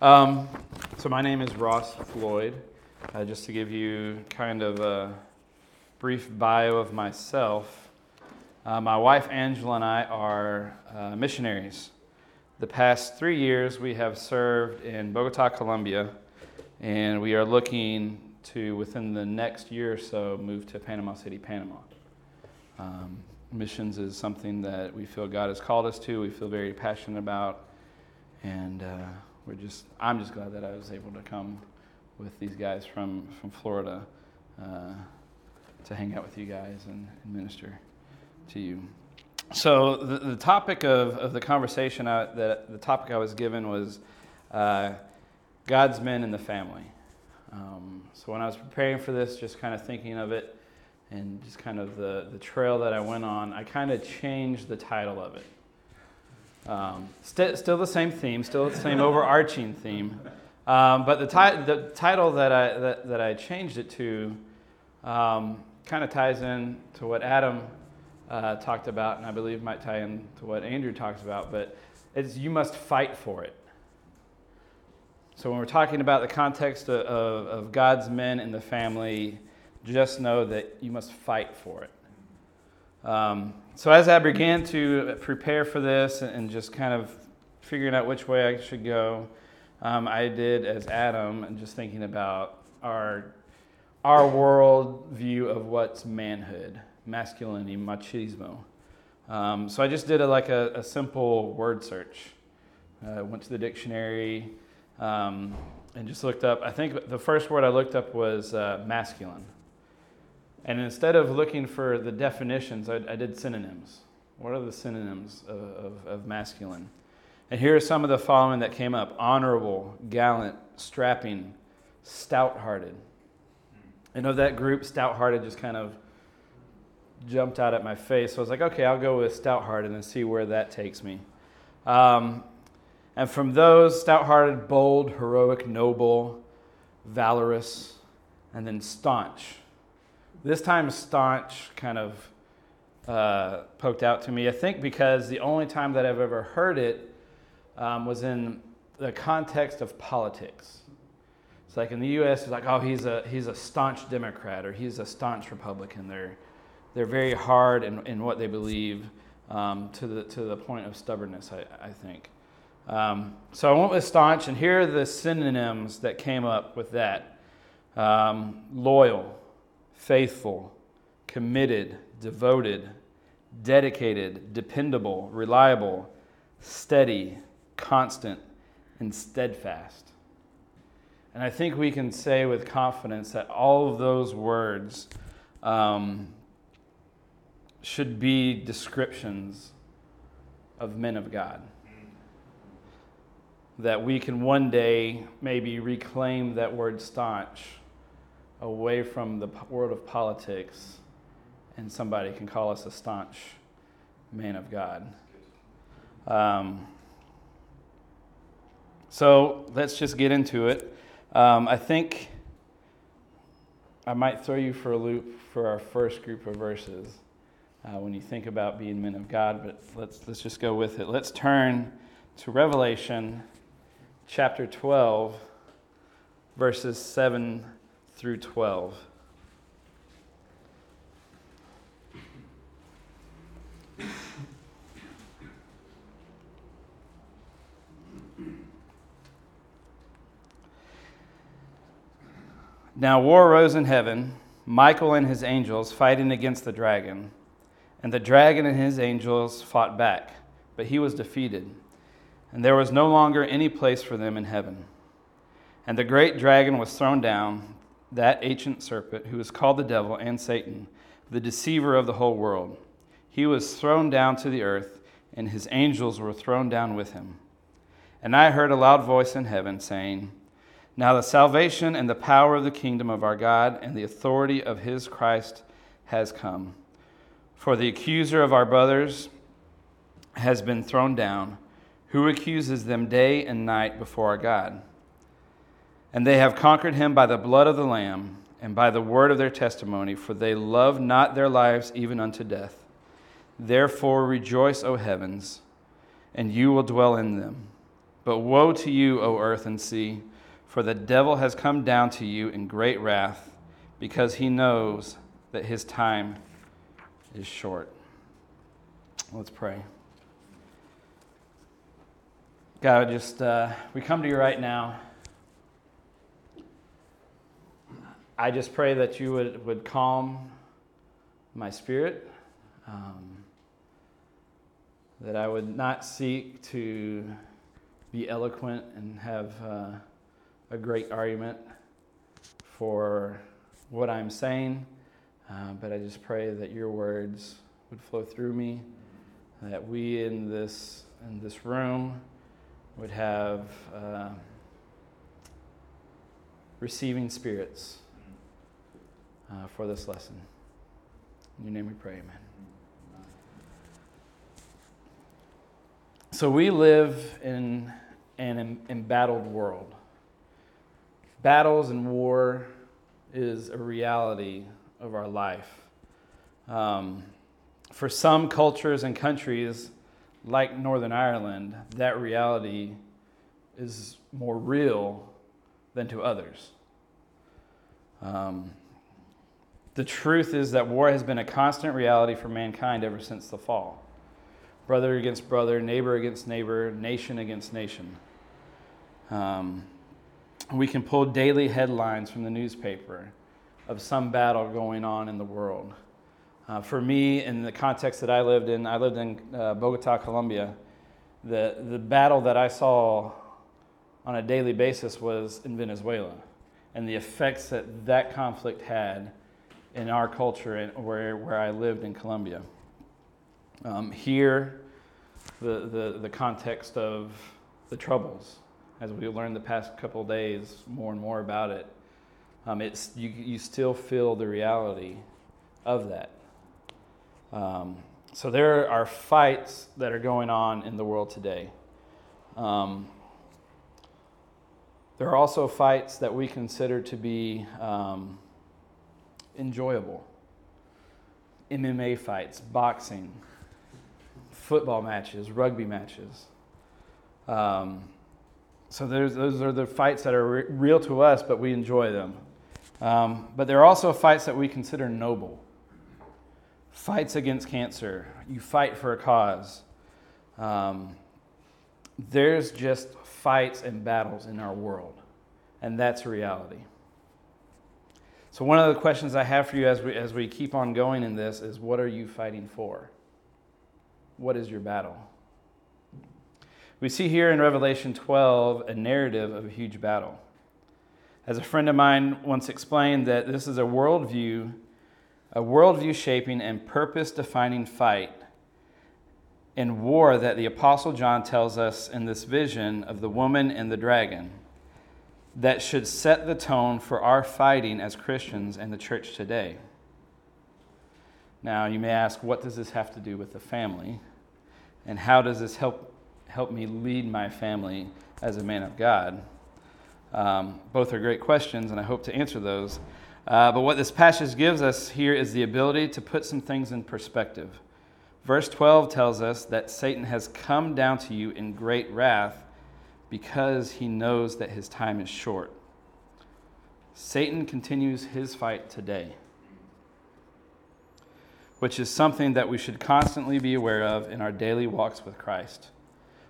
So my name is Ross Floyd. Just to give you kind of a brief bio of myself, my wife Angela and I are missionaries. The past 3 years we have served in Bogota, Colombia, and we are looking to, within the next year or so, move to Panama City, Panama. Missions is something that we feel God has called us to, we feel very passionate about, and I'm just glad that I was able to come with these guys from Florida to hang out with you guys and minister to you. So the topic of the conversation, the topic I was given was God's men in the family. So when I was preparing for this, just kind of thinking of it and just kind of the trail that I went on, I kind of changed the title of it. Still the same theme, still the same overarching theme. But the title that I changed it to kind of ties in to what Adam talked about, and I believe might tie in to what Andrew talks about, but it's you must fight for it. So when we're talking about the context of God's men in the family, just know that you must fight for it. So as I began to prepare for this and just kind of figuring out which way I should go, I did as Adam, and just thinking about our world view of what's manhood, masculinity, machismo. So I just did a simple word search. Went to the dictionary and just looked up. I think the first word I looked up was masculine. And instead of looking for the definitions, I did synonyms. What are the synonyms of masculine? And here are some of the following that came up: honorable, gallant, strapping, stout-hearted. And of that group, stout-hearted just kind of jumped out at my face. So I was like, okay, I'll go with stout-hearted and see where that takes me. And from those, stout-hearted, bold, heroic, noble, valorous, and then staunch. This time, staunch kind of poked out to me. I think because the only time that I've ever heard it was in the context of politics. It's like in the U.S., it's like, oh, he's a staunch Democrat, or he's a staunch Republican. They're very hard in what they believe, to the point of stubbornness, I think. So I went with staunch, and here are the synonyms that came up with that: loyal, faithful, committed, devoted, dedicated, dependable, reliable, steady, constant, and steadfast. And I think we can say with confidence that all of those words should be descriptions of men of God. That we can one day maybe reclaim that word staunch away from the world of politics, and somebody can call us a staunch man of God. So let's just get into it. I think I might throw you for a loop for our first group of verses when you think about being men of God, but let's just go with it. Let's turn to Revelation chapter 12, verses 7 through 12. Now war arose in heaven, Michael and his angels fighting against the dragon. And the dragon and his angels fought back, but he was defeated. And there was no longer any place for them in heaven. And the great dragon was thrown down, that ancient serpent who is called the devil and Satan, the deceiver of the whole world. He was thrown down to the earth, and his angels were thrown down with him. And I heard a loud voice in heaven saying, "Now the salvation and the power of the kingdom of our God and the authority of his Christ has come. For the accuser of our brothers has been thrown down, who accuses them day and night before our God. And they have conquered him by the blood of the Lamb and by the word of their testimony, for they love not their lives even unto death. Therefore rejoice, O heavens, and you will dwell in them. But woe to you, O earth and sea, for the devil has come down to you in great wrath, because he knows that his time is short." Let's pray. God, we come to you right now. I just pray that you would calm my spirit, that I would not seek to be eloquent and have a great argument for what I'm saying, but I just pray that your words would flow through me, that we in this room would have receiving spirits for this lesson. In your name we pray, amen. So we live in an embattled world. Battles and war is a reality of our life. For some cultures and countries, like Northern Ireland, that reality is more real than to others. The truth is that war has been a constant reality for mankind ever since the fall. Brother against brother, neighbor against neighbor, nation against nation. We can pull daily headlines from the newspaper of some battle going on in the world. For me, in the context that I lived in Bogota, Colombia, the battle that I saw on a daily basis was in Venezuela, and the effects that conflict had in our culture and where I lived in Colombia. Here, the context of the Troubles, as we learned the past couple of days more and more about it, it's you still feel the reality of that. So there are fights that are going on in the world today. There are also fights that we consider to be enjoyable. MMA fights, boxing, football matches, rugby matches. So those are the fights that are real to us, but we enjoy them. But there are also fights that we consider noble. Fights against cancer. You fight for a cause. There's just fights and battles in our world, and that's reality. So one of the questions I have for you as we keep on going in this is, what are you fighting for? What is your battle? We see here in Revelation 12 a narrative of a huge battle. As a friend of mine once explained, that this is a worldview shaping and purpose-defining fight and war that the Apostle John tells us in this vision of the woman and the dragon, that should set the tone for our fighting as Christians and the church today. Now, you may ask, what does this have to do with the family? And how does this help me lead my family as a man of God? Both are great questions, and I hope to answer those. But what this passage gives us here is the ability to put some things in perspective. Verse 12 tells us that Satan has come down to you in great wrath, because he knows that his time is short. Satan continues his fight today, which is something that we should constantly be aware of in our daily walks with Christ.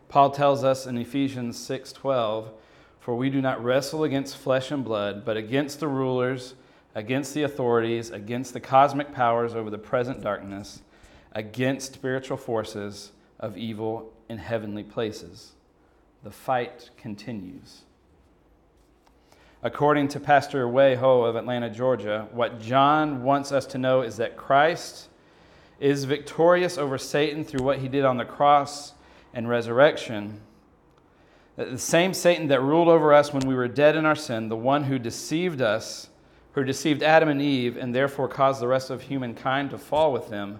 Paul tells us in Ephesians 6:12, "For we do not wrestle against flesh and blood, but against the rulers, against the authorities, against the cosmic powers over the present darkness, against spiritual forces of evil in heavenly places." The fight continues. According to Pastor Wei Ho of Atlanta, Georgia, what John wants us to know is that Christ is victorious over Satan through what he did on the cross and resurrection. The same Satan that ruled over us when we were dead in our sin, the one who deceived us, who deceived Adam and Eve, and therefore caused the rest of humankind to fall with them,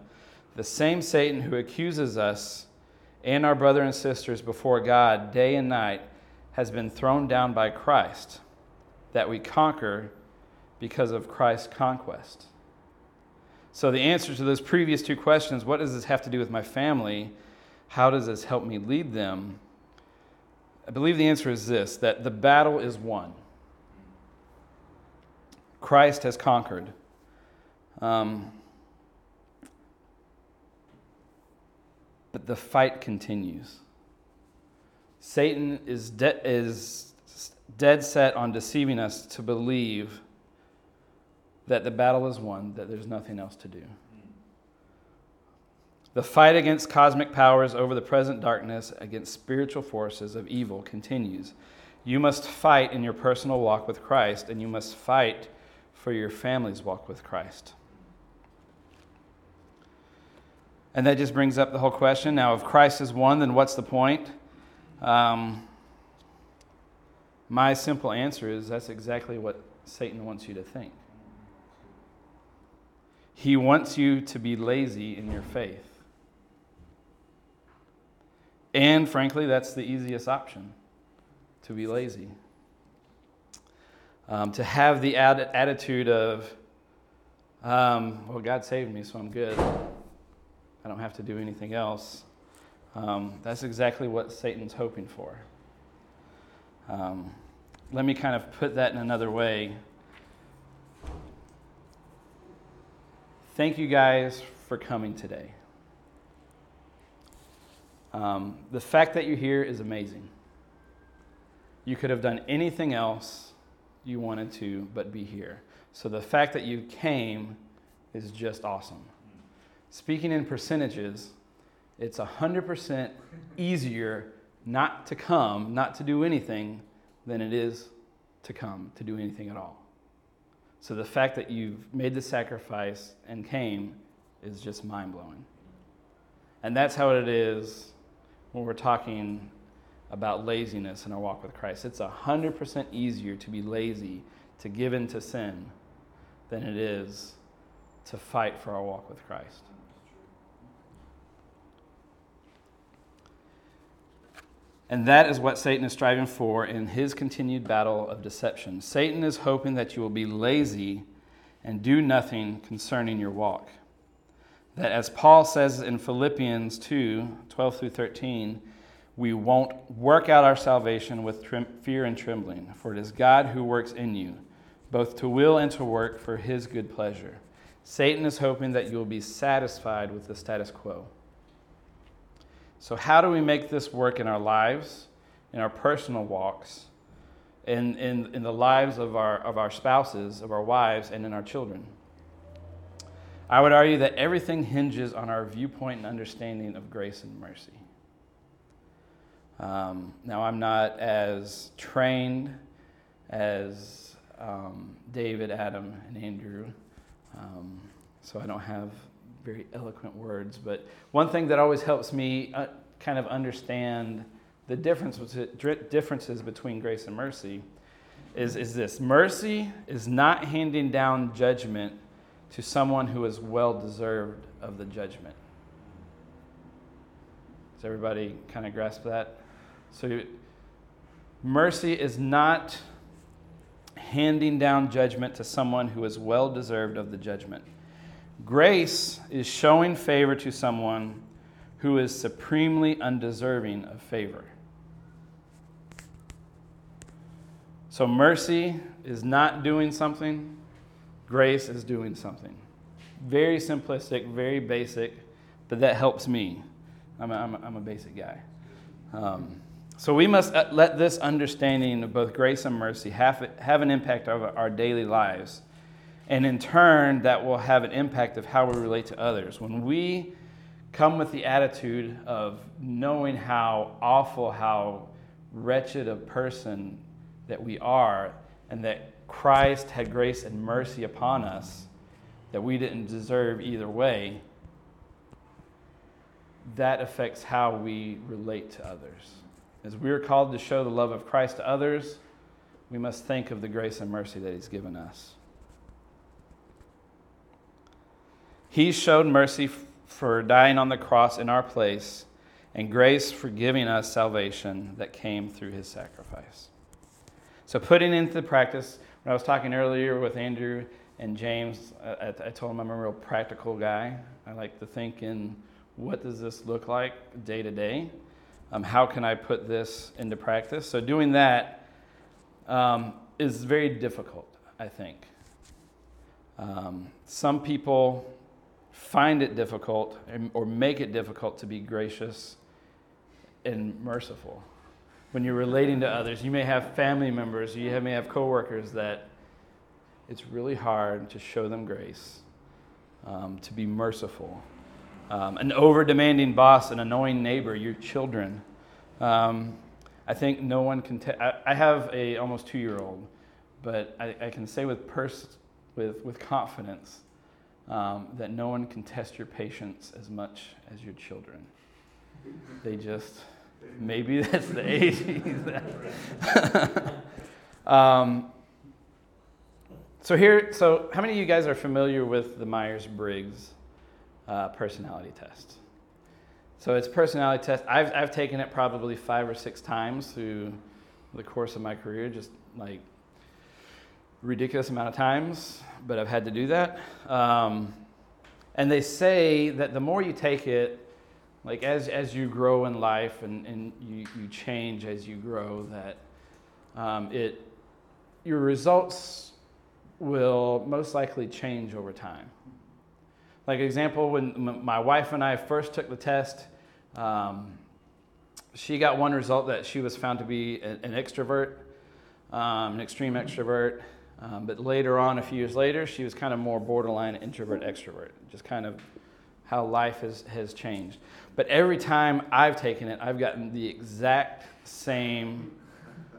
the same Satan who accuses us and our brothers and sisters before God day and night has been thrown down by Christ, that we conquer because of Christ's conquest. So the answer to those previous two questions, what does this have to do with my family? How does this help me lead them? I believe the answer is this, that the battle is won. Christ has conquered. But the fight continues. Satan is dead set on deceiving us to believe that the battle is won, that there's nothing else to do. The fight against cosmic powers over the present darkness, against spiritual forces of evil, continues. You must fight in your personal walk with Christ, and you must fight for your family's walk with Christ. And that just brings up the whole question. Now, if Christ is one, then what's the point? My simple answer is that's exactly what Satan wants you to think. He wants you to be lazy in your faith. And frankly, that's the easiest option, to be lazy. To have the attitude of, well, God saved me, so I'm good. I don't have to do anything else. That's exactly what Satan's hoping for. Let me kind of put that in another way. Thank you guys for coming today. The fact that you're here is amazing. You could have done anything else you wanted to, but be here. So the fact that you came is just awesome. Speaking in percentages, it's 100% easier not to come, not to do anything, than it is to come, to do anything at all. So the fact that you've made the sacrifice and came is just mind-blowing. And that's how it is when we're talking about laziness in our walk with Christ. It's 100% easier to be lazy, to give in to sin, than it is to fight for our walk with Christ. And that is what Satan is striving for in his continued battle of deception. Satan is hoping that you will be lazy and do nothing concerning your walk. That, as Paul says in Philippians 2:12-13, we won't work out our salvation with fear and trembling, for it is God who works in you, both to will and to work for his good pleasure. Satan is hoping that you will be satisfied with the status quo. So how do we make this work in our lives, in our personal walks, in the lives of our spouses, of our wives, and in our children? I would argue that everything hinges on our viewpoint and understanding of grace and mercy. Now, I'm not as trained as David, Adam, and Andrew, so I don't have very eloquent words, but one thing that always helps me kind of understand the differences between grace and mercy is this. Mercy is not handing down judgment to someone who is well-deserved of the judgment. Does everybody kind of grasp that? So mercy is not handing down judgment to someone who is well-deserved of the judgment. Grace is showing favor to someone who is supremely undeserving of favor. So mercy is not doing something. Grace is doing something. Very simplistic, very basic, but that helps me. I'm a basic guy. So we must let this understanding of both grace and mercy have an impact on our daily lives. And in turn, that will have an impact of how we relate to others. When we come with the attitude of knowing how awful, how wretched a person that we are, and that Christ had grace and mercy upon us, that we didn't deserve either way, that affects how we relate to others. As we are called to show the love of Christ to others, we must think of the grace and mercy that he's given us. He showed mercy for dying on the cross in our place, and grace for giving us salvation that came through his sacrifice. So putting into practice, when I was talking earlier with Andrew and James, I told them I'm a real practical guy. I like to think in what does this look like day to day. How can I put this into practice? So doing that is very difficult, I think. Some people find it difficult or make it difficult to be gracious and merciful. When you're relating to others, you may have family members, you may have coworkers that it's really hard to show them grace, to be merciful. An over-demanding boss, an annoying neighbor, your children. I think no one can tell. I have a almost 2-year-old, but I can say with confidence that no one can test your patience as much as your children. They just, maybe that's the age. So how many of you guys are familiar with the Myers-Briggs personality test? So it's a personality test. I've taken it probably 5 or 6 times through the course of my career, just like ridiculous amount of times, but I've had to do that. And they say that the more you take it, like as you grow in life and you change as you grow, that your results will most likely change over time. Like example, when my wife and I first took the test, she got one result that she was found to be an extrovert, an extreme extrovert. But later on, a few years later, she was kind of more borderline introvert, extrovert, just kind of how life has changed. But every time I've taken it, I've gotten the exact same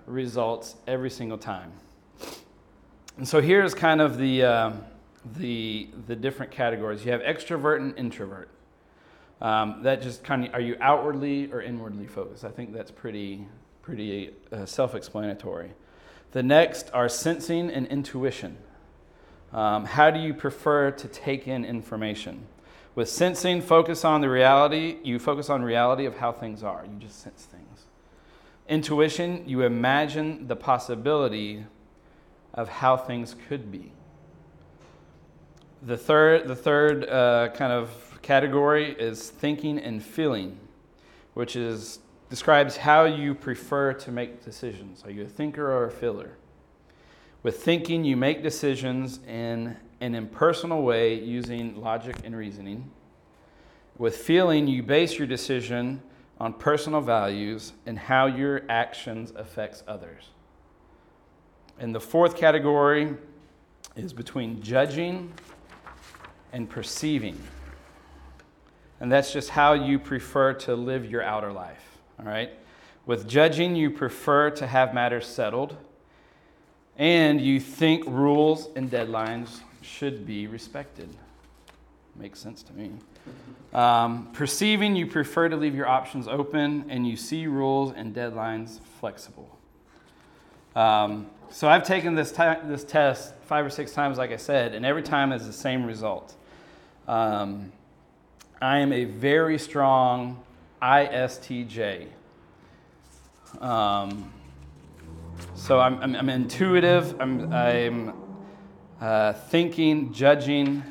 results every single time. And so here's kind of the different categories. You have extrovert and introvert. That just kind of, are you outwardly or inwardly focused? I think that's pretty self-explanatory. The next are sensing and intuition. How do you prefer to take in information? With sensing, focus on reality of how things are. You just sense things. Intuition, you imagine the possibility of how things could be. The third kind of category is thinking and feeling, which describes how you prefer to make decisions. Are you a thinker or a feeler? With thinking, you make decisions in an impersonal way using logic and reasoning. With feeling, you base your decision on personal values and how your actions affects others. And the fourth category is between judging and perceiving. And that's just how you prefer to live your outer life, all right? With judging, you prefer to have matters settled, and you think rules and deadlines should be respected. Makes sense to me. Perceiving, you prefer to leave your options open, and you see rules and deadlines flexible. So I've taken this test 5 or 6 times, like I said, and every time is the same result. I am a very strong ISTJ. So I'm intuitive. I'm thinking, judging.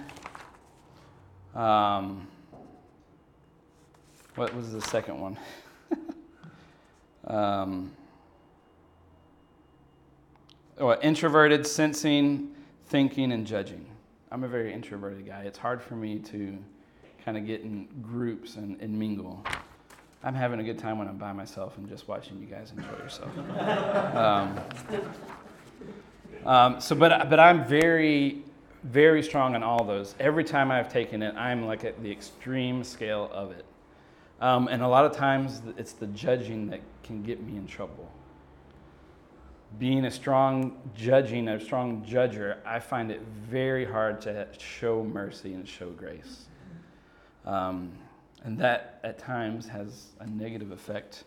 What was the second one? Introverted, sensing, thinking, and judging. I'm a very introverted guy. It's hard for me to kind of get in groups and mingle. I'm having a good time when I'm by myself and just watching you guys enjoy yourself. But I'm very, very strong in all those. Every time I've taken it, I'm like at the extreme scale of it. And a lot of times it's the judging that can get me in trouble. Being a strong judger, I find it very hard to show mercy and show grace. And that, at times, has a negative effect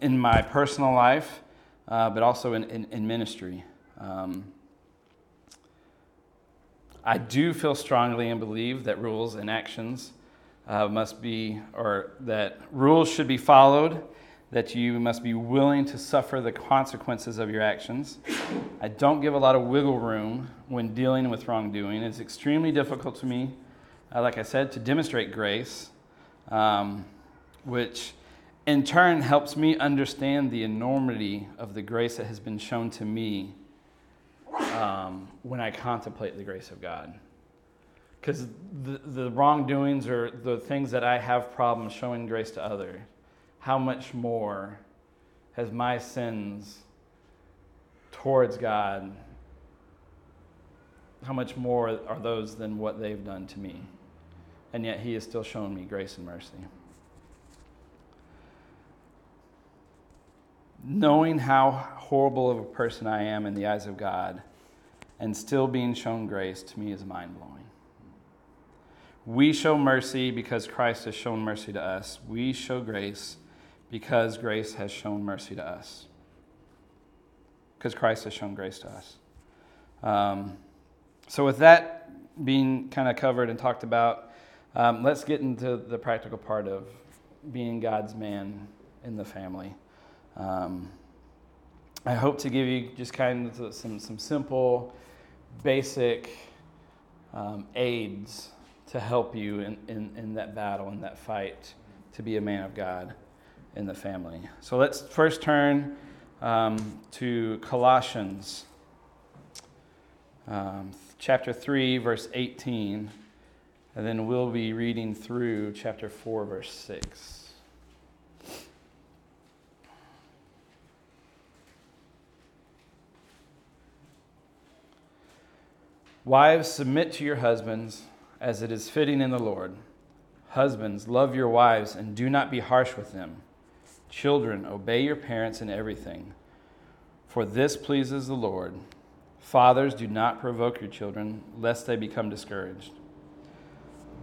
in my personal life, but also in ministry. I do feel strongly and believe that rules and actions that rules should be followed, that you must be willing to suffer the consequences of your actions. I don't give a lot of wiggle room when dealing with wrongdoing. It's extremely difficult to me, like I said, to demonstrate grace, which in turn helps me understand the enormity of the grace that has been shown to me when I contemplate the grace of God. Because the wrongdoings or the things that I have problems showing grace to others, how much more has my sins towards God, how much more are those than what they've done to me? And yet he has still shown me grace and mercy. Knowing how horrible of a person I am in the eyes of God and still being shown grace to me is mind-blowing. We show mercy because Christ has shown mercy to us. We show grace because grace has shown mercy to us. Because Christ has shown grace to us. So with that being kind of covered and talked about, let's get into the practical part of being God's man in the family. I hope to give you just kind of some simple, basic aids to help you in that battle, in that fight, to be a man of God in the family. So let's first turn to Colossians chapter 3, verse 18, and then we'll be reading through chapter 4, verse 6. Wives, submit to your husbands, as it is fitting in the Lord. Husbands, love your wives and do not be harsh with them. Children, obey your parents in everything, for this pleases the Lord. Fathers, do not provoke your children, lest they become discouraged.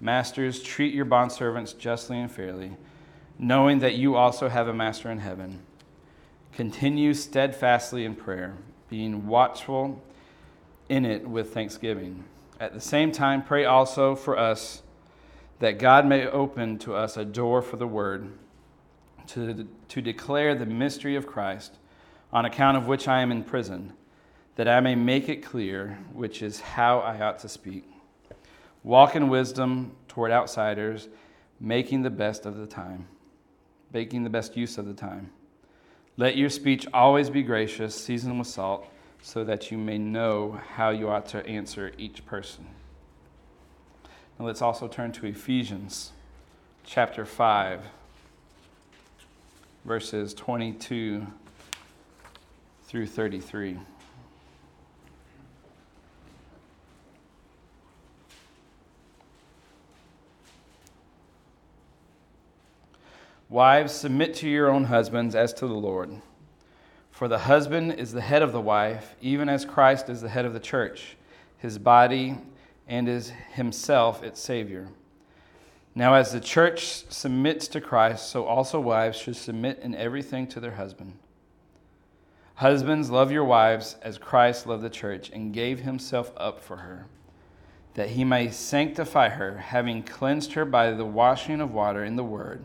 Masters, treat your bondservants justly and fairly, knowing that you also have a master in heaven. Continue steadfastly in prayer, being watchful in it with thanksgiving. At the same time, pray also for us that God may open to us a door for the word to declare the mystery of Christ, on account of which I am in prison, that I may make it clear which is how I ought to speak. Walk in wisdom toward outsiders, making the best use of the time. Let your speech always be gracious, seasoned with salt, so that you may know how you ought to answer each person. Now let's also turn to Ephesians chapter 5, verses 22 through 33. Wives, submit to your own husbands as to the Lord. For the husband is the head of the wife, even as Christ is the head of the church, his body, and is himself its Savior. Now as the church submits to Christ, so also wives should submit in everything to their husband. Husbands, love your wives as Christ loved the church and gave himself up for her, that he may sanctify her, having cleansed her by the washing of water in the word,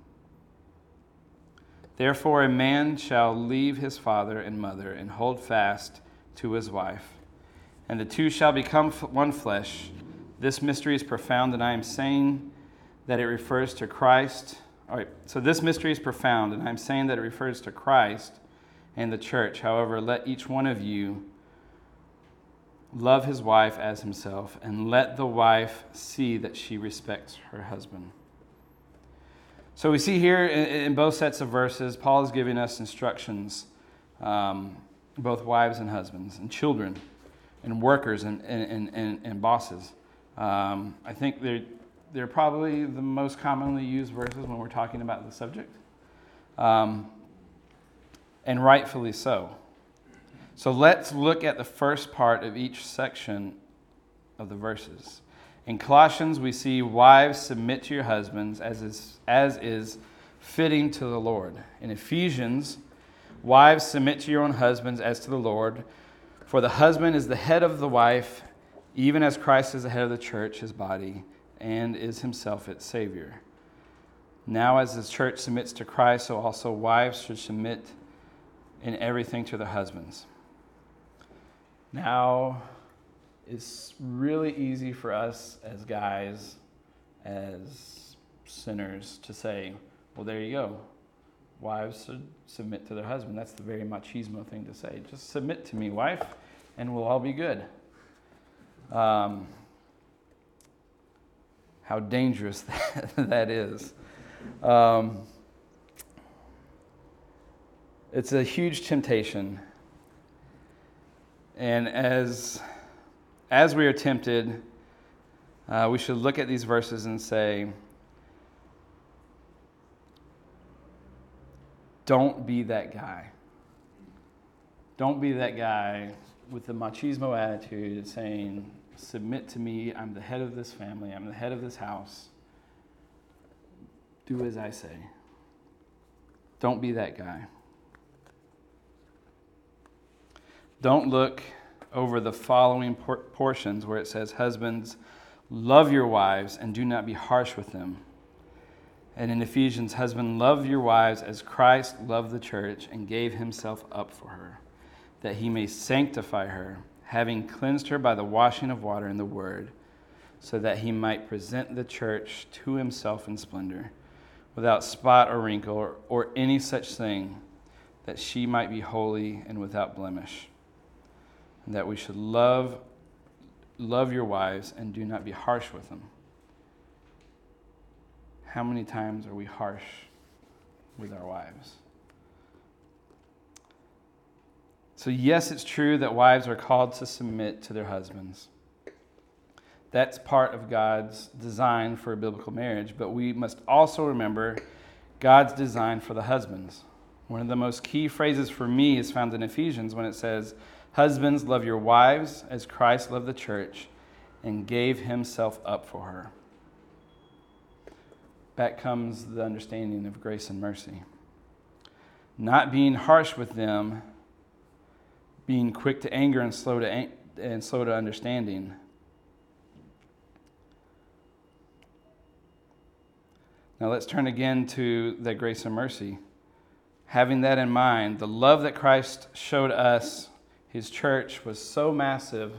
Therefore, a man shall leave his father and mother and hold fast to his wife, and the two shall become one flesh. This mystery is profound, and I am saying that it refers to Christ. All right, so this mystery is profound, and I am saying that it refers to Christ and the church. However, let each one of you love his wife as himself, and let the wife see that she respects her husband. So we see here in both sets of verses, Paul is giving us instructions, both wives and husbands, and children, and workers, and bosses. I think they're probably the most commonly used verses when we're talking about the subject, and rightfully so. So let's look at the first part of each section of the verses. In Colossians, we see wives submit to your husbands as is fitting to the Lord. In Ephesians, wives submit to your own husbands as to the Lord, for the husband is the head of the wife, even as Christ is the head of the church, his body, and is himself its Savior. Now as the church submits to Christ, so also wives should submit in everything to their husbands. Now, it's really easy for us as guys, as sinners, to say, well, there you go. Wives should submit to their husband. That's the very machismo thing to say. Just submit to me, wife, and we'll all be good. How dangerous that is. It's a huge temptation. And as we are tempted, we should look at these verses and say, don't be that guy. Don't be that guy with the machismo attitude saying, submit to me, I'm the head of this family, I'm the head of this house. Do as I say. Don't be that guy. Don't look over the following portions where it says, husbands, love your wives and do not be harsh with them. And in Ephesians, husband, love your wives as Christ loved the church and gave himself up for her, that he may sanctify her, having cleansed her by the washing of water in the word, so that he might present the church to himself in splendor, without spot or wrinkle or any such thing, that she might be holy and without blemish. And that we should love your wives and do not be harsh with them. How many times are we harsh with our wives? So yes, it's true that wives are called to submit to their husbands. That's part of God's design for a biblical marriage, but we must also remember God's design for the husbands. One of the most key phrases for me is found in Ephesians when it says, husbands, love your wives as Christ loved the church and gave himself up for her. Back comes the understanding of grace and mercy. Not being harsh with them, being quick to anger and slow to understanding. Now let's turn again to that grace and mercy. Having that in mind, the love that Christ showed us, his church, was so massive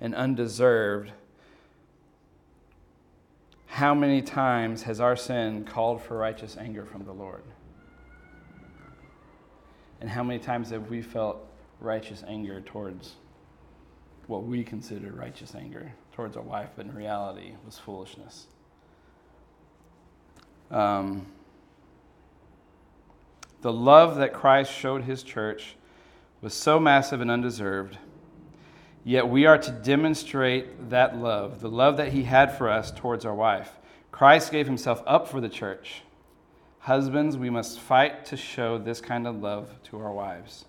and undeserved. How many times has our sin called for righteous anger from the Lord? And how many times have we felt righteous anger towards what we consider righteous anger, towards our wife, but in reality was foolishness? The love that Christ showed his church was so massive and undeserved, yet we are to demonstrate that love, the love that he had for us towards our wife. Christ gave himself up for the church. Husbands, we must fight to show this kind of love to our wives.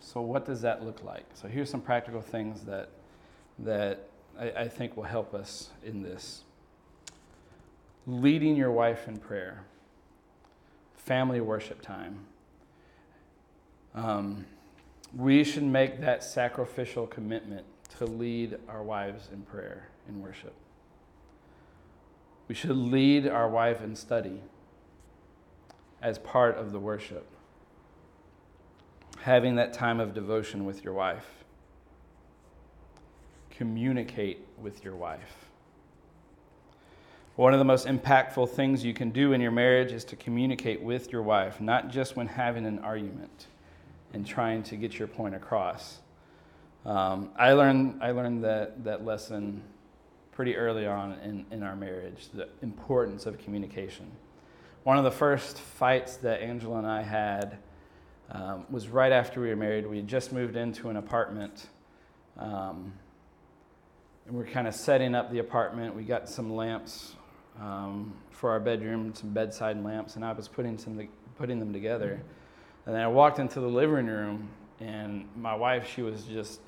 So what does that look like? So here's some practical things that I think will help us in this. Leading your wife in prayer. Family worship time. We should make that sacrificial commitment to lead our wives in prayer and worship. We should lead our wife in study as part of the worship. Having that time of devotion with your wife. Communicate with your wife. One of the most impactful things you can do in your marriage is to communicate with your wife, not just when having an argument and trying to get your point across. I learned that lesson pretty early on in our marriage, the importance of communication. One of the first fights that Angela and I had was right after we were married. We had just moved into an apartment, and we're kind of setting up the apartment. We got some lamps for our bedroom, some bedside lamps, and I was putting them together. And then I walked into the living room, and my wife, she was just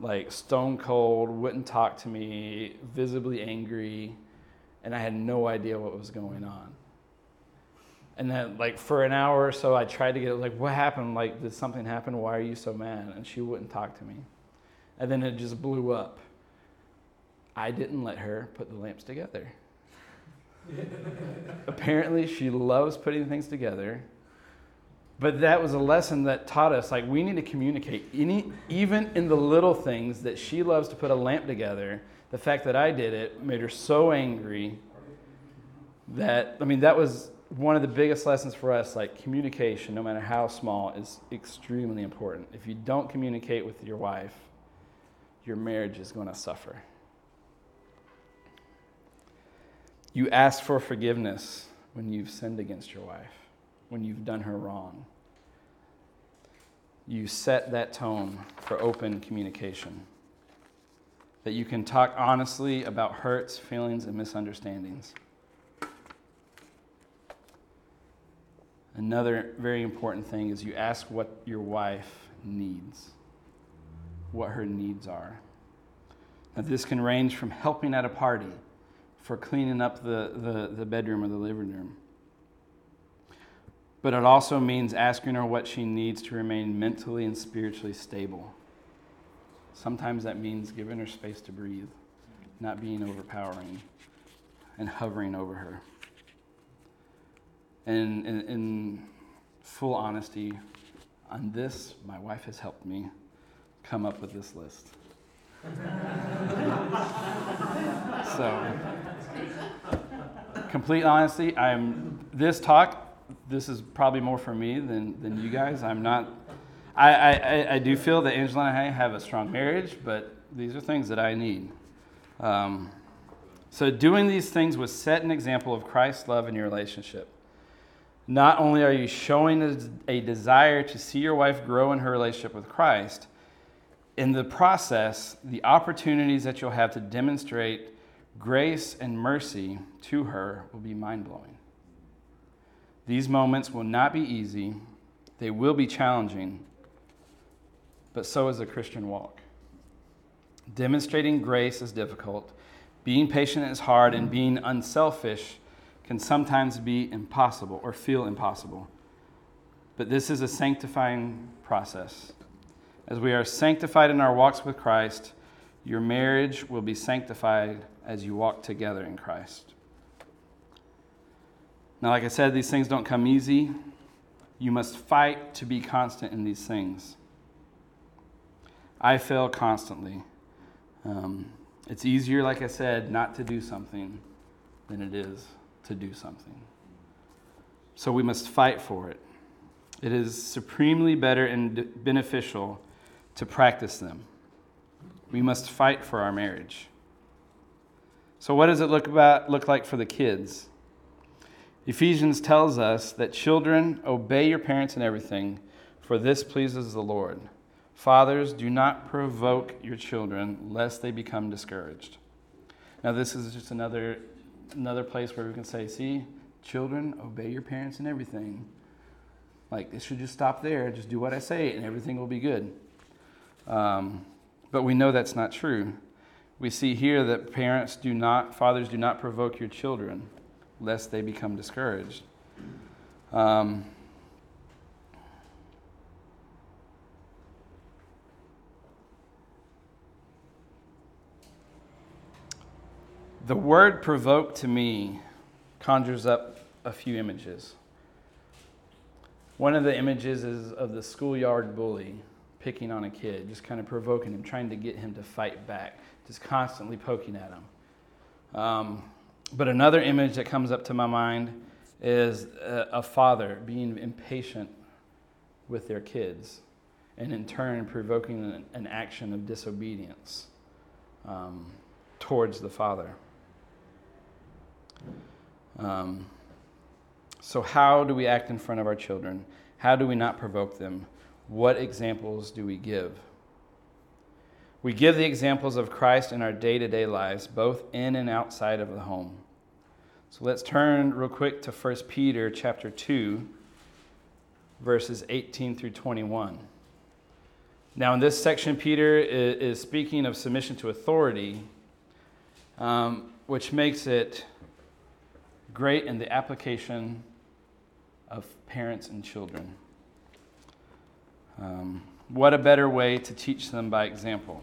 like stone cold, wouldn't talk to me, visibly angry, and I had no idea what was going on. And then like for an hour or so, I tried to get like, what happened? Like, did something happen? Why are you so mad? And she wouldn't talk to me. And then it just blew up. I didn't let her put the lamps together. Apparently she loves putting things together. But that was a lesson that taught us, like, we need to communicate. Even in the little things that she loves to put a lamp together, the fact that I did it made her so angry that, I mean, that was one of the biggest lessons for us. Like, communication, no matter how small, is extremely important. If you don't communicate with your wife, your marriage is going to suffer. You ask for forgiveness when you've sinned against your wife, when you've done her wrong. You set that tone for open communication, that you can talk honestly about hurts, feelings, and misunderstandings. Another very important thing is you ask what your wife needs, what her needs are. Now, this can range from helping at a party, for cleaning up the bedroom or the living room. But it also means asking her what she needs to remain mentally and spiritually stable. Sometimes that means giving her space to breathe, not being overpowering and hovering over her. And in full honesty, on this, my wife has helped me come up with this list. So, complete honesty, this is probably more for me than you guys. I do feel that Angela and I have a strong marriage, but these are things that I need. So doing these things would set an example of Christ's love in your relationship. Not only are you showing a desire to see your wife grow in her relationship with Christ, in the process, the opportunities that you'll have to demonstrate grace and mercy to her will be mind-blowing. These moments will not be easy. They will be challenging. But so is the Christian walk. Demonstrating grace is difficult. Being patient is hard, and being unselfish can sometimes be impossible or feel impossible. But this is a sanctifying process. As we are sanctified in our walks with Christ, your marriage will be sanctified as you walk together in Christ. Now, like I said, these things don't come easy. You must fight to be constant in these things. I fail constantly. It's easier, like I said, not to do something than it is to do something. So we must fight for it. It is supremely better and beneficial to practice them. We must fight for our marriage. So what does it look like for the kids? Ephesians tells us that children, obey your parents in everything, for this pleases the Lord. Fathers, do not provoke your children, lest they become discouraged. Now, this is just another place where we can say, see, children, obey your parents in everything. Like, it should just stop there, just do what I say, and everything will be good. But we know that's not true. We see here that fathers do not provoke your children, lest they become discouraged. The word provoke to me conjures up a few images. One of the images is of the schoolyard bully picking on a kid, just kind of provoking him, trying to get him to fight back, just constantly poking at him. But another image that comes up to my mind is a father being impatient with their kids and in turn provoking an action of disobedience towards the father. So how do we act in front of our children? How do we not provoke them? What examples do we give? We give the examples of Christ in our day-to-day lives, both in and outside of the home. So let's turn real quick to 1 Peter chapter 2, verses 18 through 21. Now in this section, Peter is speaking of submission to authority, which makes it great in the application of parents and children. What a better way to teach them by example.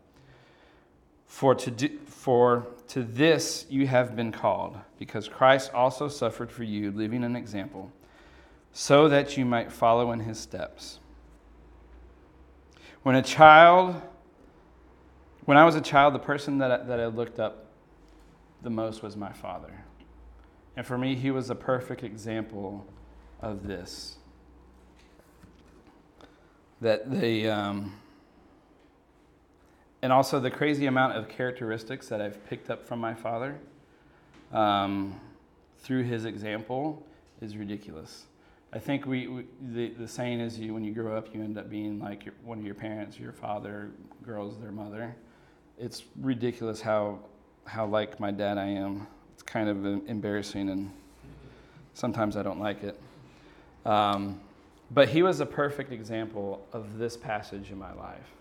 For to this you have been called, because Christ also suffered for you, leaving an example, so that you might follow in his steps. When I was a child, the person that I looked up the most was my father. And for me, he was a perfect example of this. And also the crazy amount of characteristics that I've picked up from my father through his example is ridiculous. I think the saying is, when you grow up, you end up being like one of your parents, your father, girls, their mother. It's ridiculous how like my dad I am. It's kind of embarrassing, and sometimes I don't like it. But he was a perfect example of this passage in my life.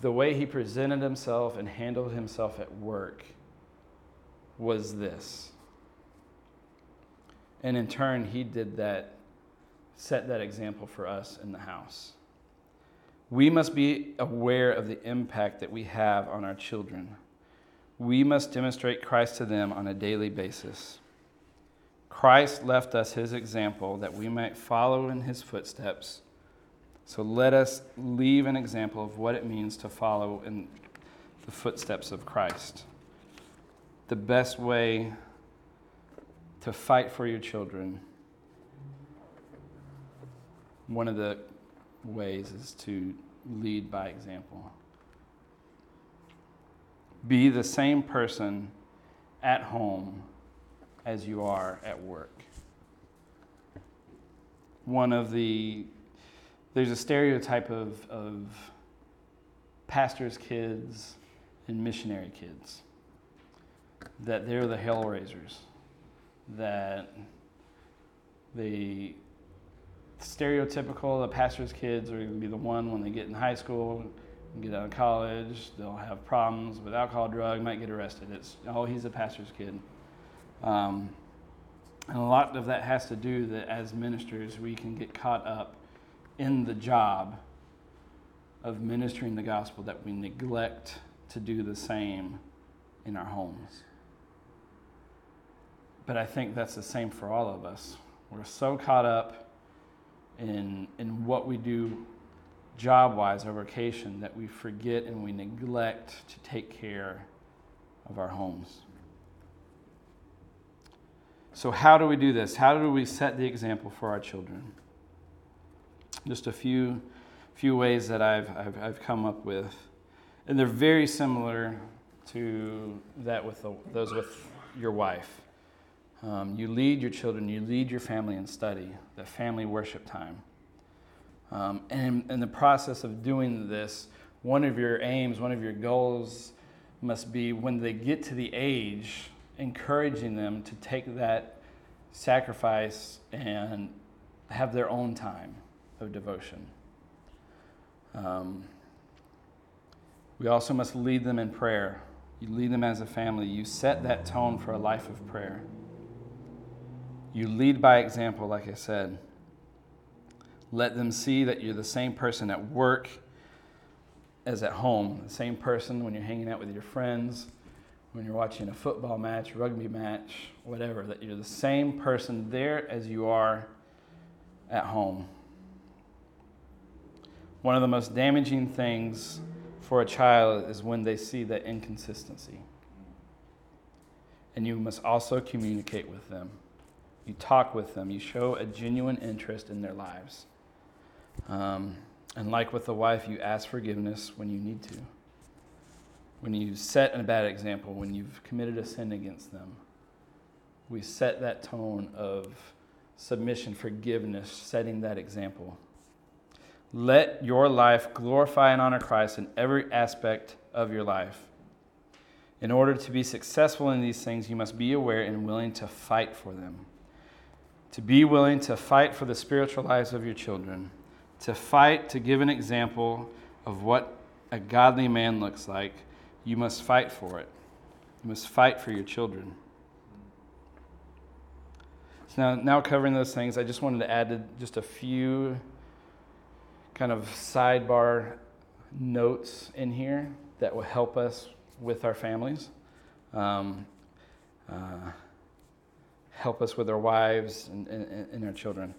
The way he presented himself and handled himself at work was this. And in turn, he did that, set that example for us in the house. We must be aware of the impact that we have on our children. We must demonstrate Christ to them on a daily basis. Christ left us his example that we might follow in his footsteps. So let us leave an example of what it means to follow in the footsteps of Christ. The best way to fight for your children, one of the ways, is to lead by example. Be the same person at home as you are at work. There's a stereotype of pastors' kids and missionary kids, that they're the hellraisers, that the stereotypical, the pastor's kids are going to be the one when they get in high school, get out of college, they'll have problems with alcohol, drug, might get arrested. He's a pastor's kid. And a lot of that has to do that as ministers, we can get caught up in the job of ministering the gospel that we neglect to do the same in our homes. But I think that's the same for all of us. We're so caught up in what we do job-wise, our vocation, that we forget and we neglect to take care of our homes. So how do we do this? How do we set the example for our children? Just a few ways that I've come up with, and they're very similar to that with those with your wife. You lead your children, you lead your family in study, the family worship time. And in the process of doing this, one of your aims, one of your goals must be, when they get to the age, encouraging them to take that sacrifice and have their own time of devotion. We also must lead them in prayer. You lead them as a family. You set that tone for a life of prayer. You lead by example, like I said. Let them see that you're the same person at work as at home, the same person when you're hanging out with your friends, when you're watching a football match, rugby match, whatever, that you're the same person there as you are at home. One of the most damaging things for a child is when they see the inconsistency. And you must also communicate with them. You talk with them. You show a genuine interest in their lives. And like with the wife, you ask forgiveness when you need to. When you set a bad example, when you've committed a sin against them, we set that tone of submission, forgiveness, setting that example. Let your life glorify and honor Christ in every aspect of your life. In order to be successful in these things, you must be aware and willing to fight for them. To be willing to fight for the spiritual lives of your children. To fight, to give an example of what a godly man looks like, you must fight for it. You must fight for your children. So now covering those things, I just wanted to add just a few kind of sidebar notes in here that will help us with our families, help us with our wives and our children.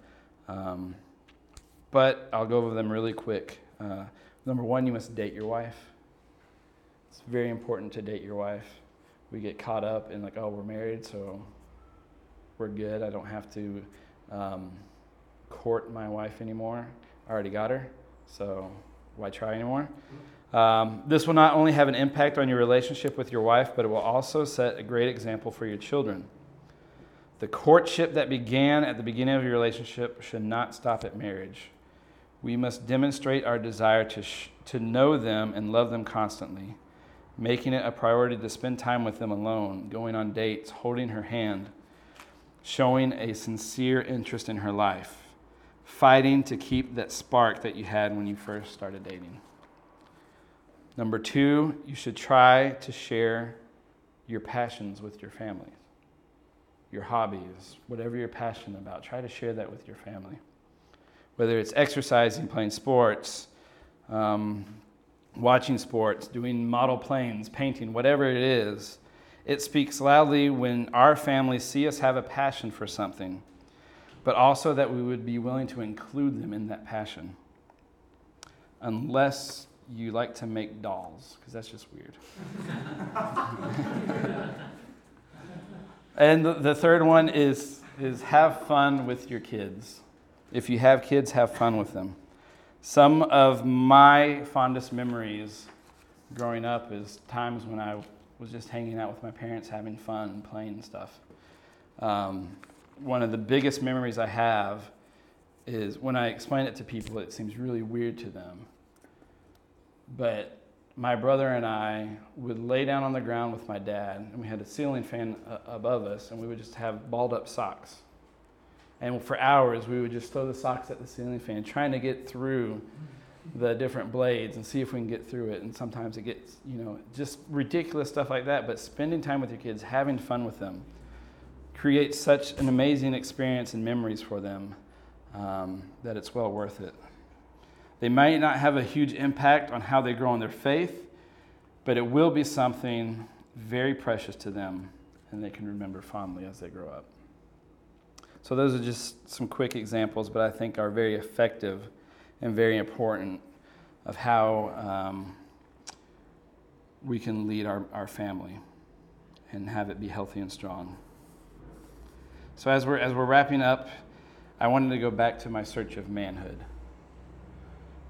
But I'll go over them really quick. Number one, you must date your wife. It's very important to date your wife. We get caught up in like, oh, we're married, so we're good. I don't have to court my wife anymore. I already got her, so why try anymore? This will not only have an impact on your relationship with your wife, but it will also set a great example for your children. The courtship that began at the beginning of your relationship should not stop at marriage. We must demonstrate our desire to know them and love them constantly, making it a priority to spend time with them alone, going on dates, holding her hand, showing a sincere interest in her life. Fighting to keep that spark that you had when you first started dating. Number two, you should try to share your passions with your family, your hobbies, whatever you're passionate about. Try to share that with your family. Whether it's exercising, playing sports, watching sports, doing model planes, painting, whatever it is, it speaks loudly when our families see us have a passion for something, but also that we would be willing to include them in that passion. Unless you like to make dolls, because that's just weird. And the third one is have fun with your kids. If you have kids, have fun with them. Some of my fondest memories growing up is times when I was just hanging out with my parents, having fun and playing and stuff. One of the biggest memories I have is when I explain it to people, it seems really weird to them. But my brother and I would lay down on the ground with my dad, and we had a ceiling fan above us, and we would just have balled up socks. And for hours, we would just throw the socks at the ceiling fan, trying to get through the different blades and see if we can get through it. And sometimes it gets, just ridiculous stuff like that. But spending time with your kids, having fun with them, creates such an amazing experience and memories for them that it's well worth it. They might not have a huge impact on how they grow in their faith, but it will be something very precious to them and they can remember fondly as they grow up. So those are just some quick examples, but I think are very effective and very important of how we can lead our family and have it be healthy and strong. So as we're wrapping up, I wanted to go back to my search of manhood.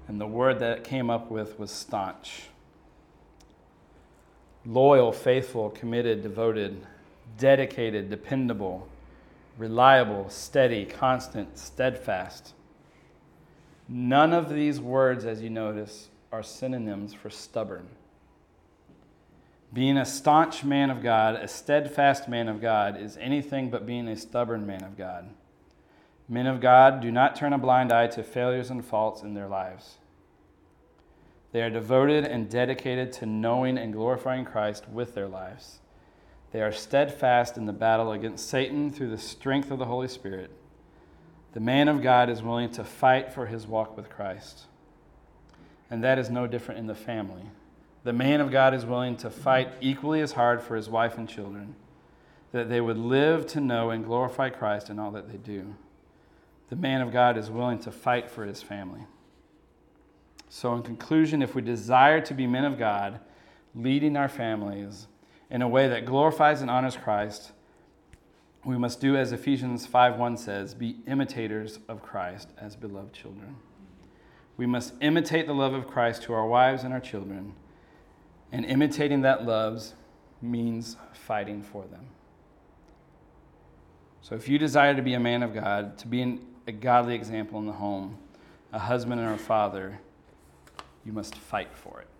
And the word that it came up with was staunch. Loyal, faithful, committed, devoted, dedicated, dependable, reliable, steady, constant, steadfast. None of these words, as you notice, are synonyms for stubborn. Being a staunch man of God, a steadfast man of God, is anything but being a stubborn man of God. Men of God do not turn a blind eye to failures and faults in their lives. They are devoted and dedicated to knowing and glorifying Christ with their lives. They are steadfast in the battle against Satan through the strength of the Holy Spirit. The man of God is willing to fight for his walk with Christ. And that is no different in the family. The man of God is willing to fight equally as hard for his wife and children, that they would live to know and glorify Christ in all that they do. the man of God is willing to fight for his family. So in conclusion, if we desire to be men of God, leading our families in a way that glorifies and honors Christ, we must do as Ephesians 5:1 says, be imitators of Christ as beloved children. We must imitate the love of Christ to our wives and our children, and imitating that love means fighting for them. So if you desire to be a man of God, to be a godly example in the home, a husband and a father, you must fight for it.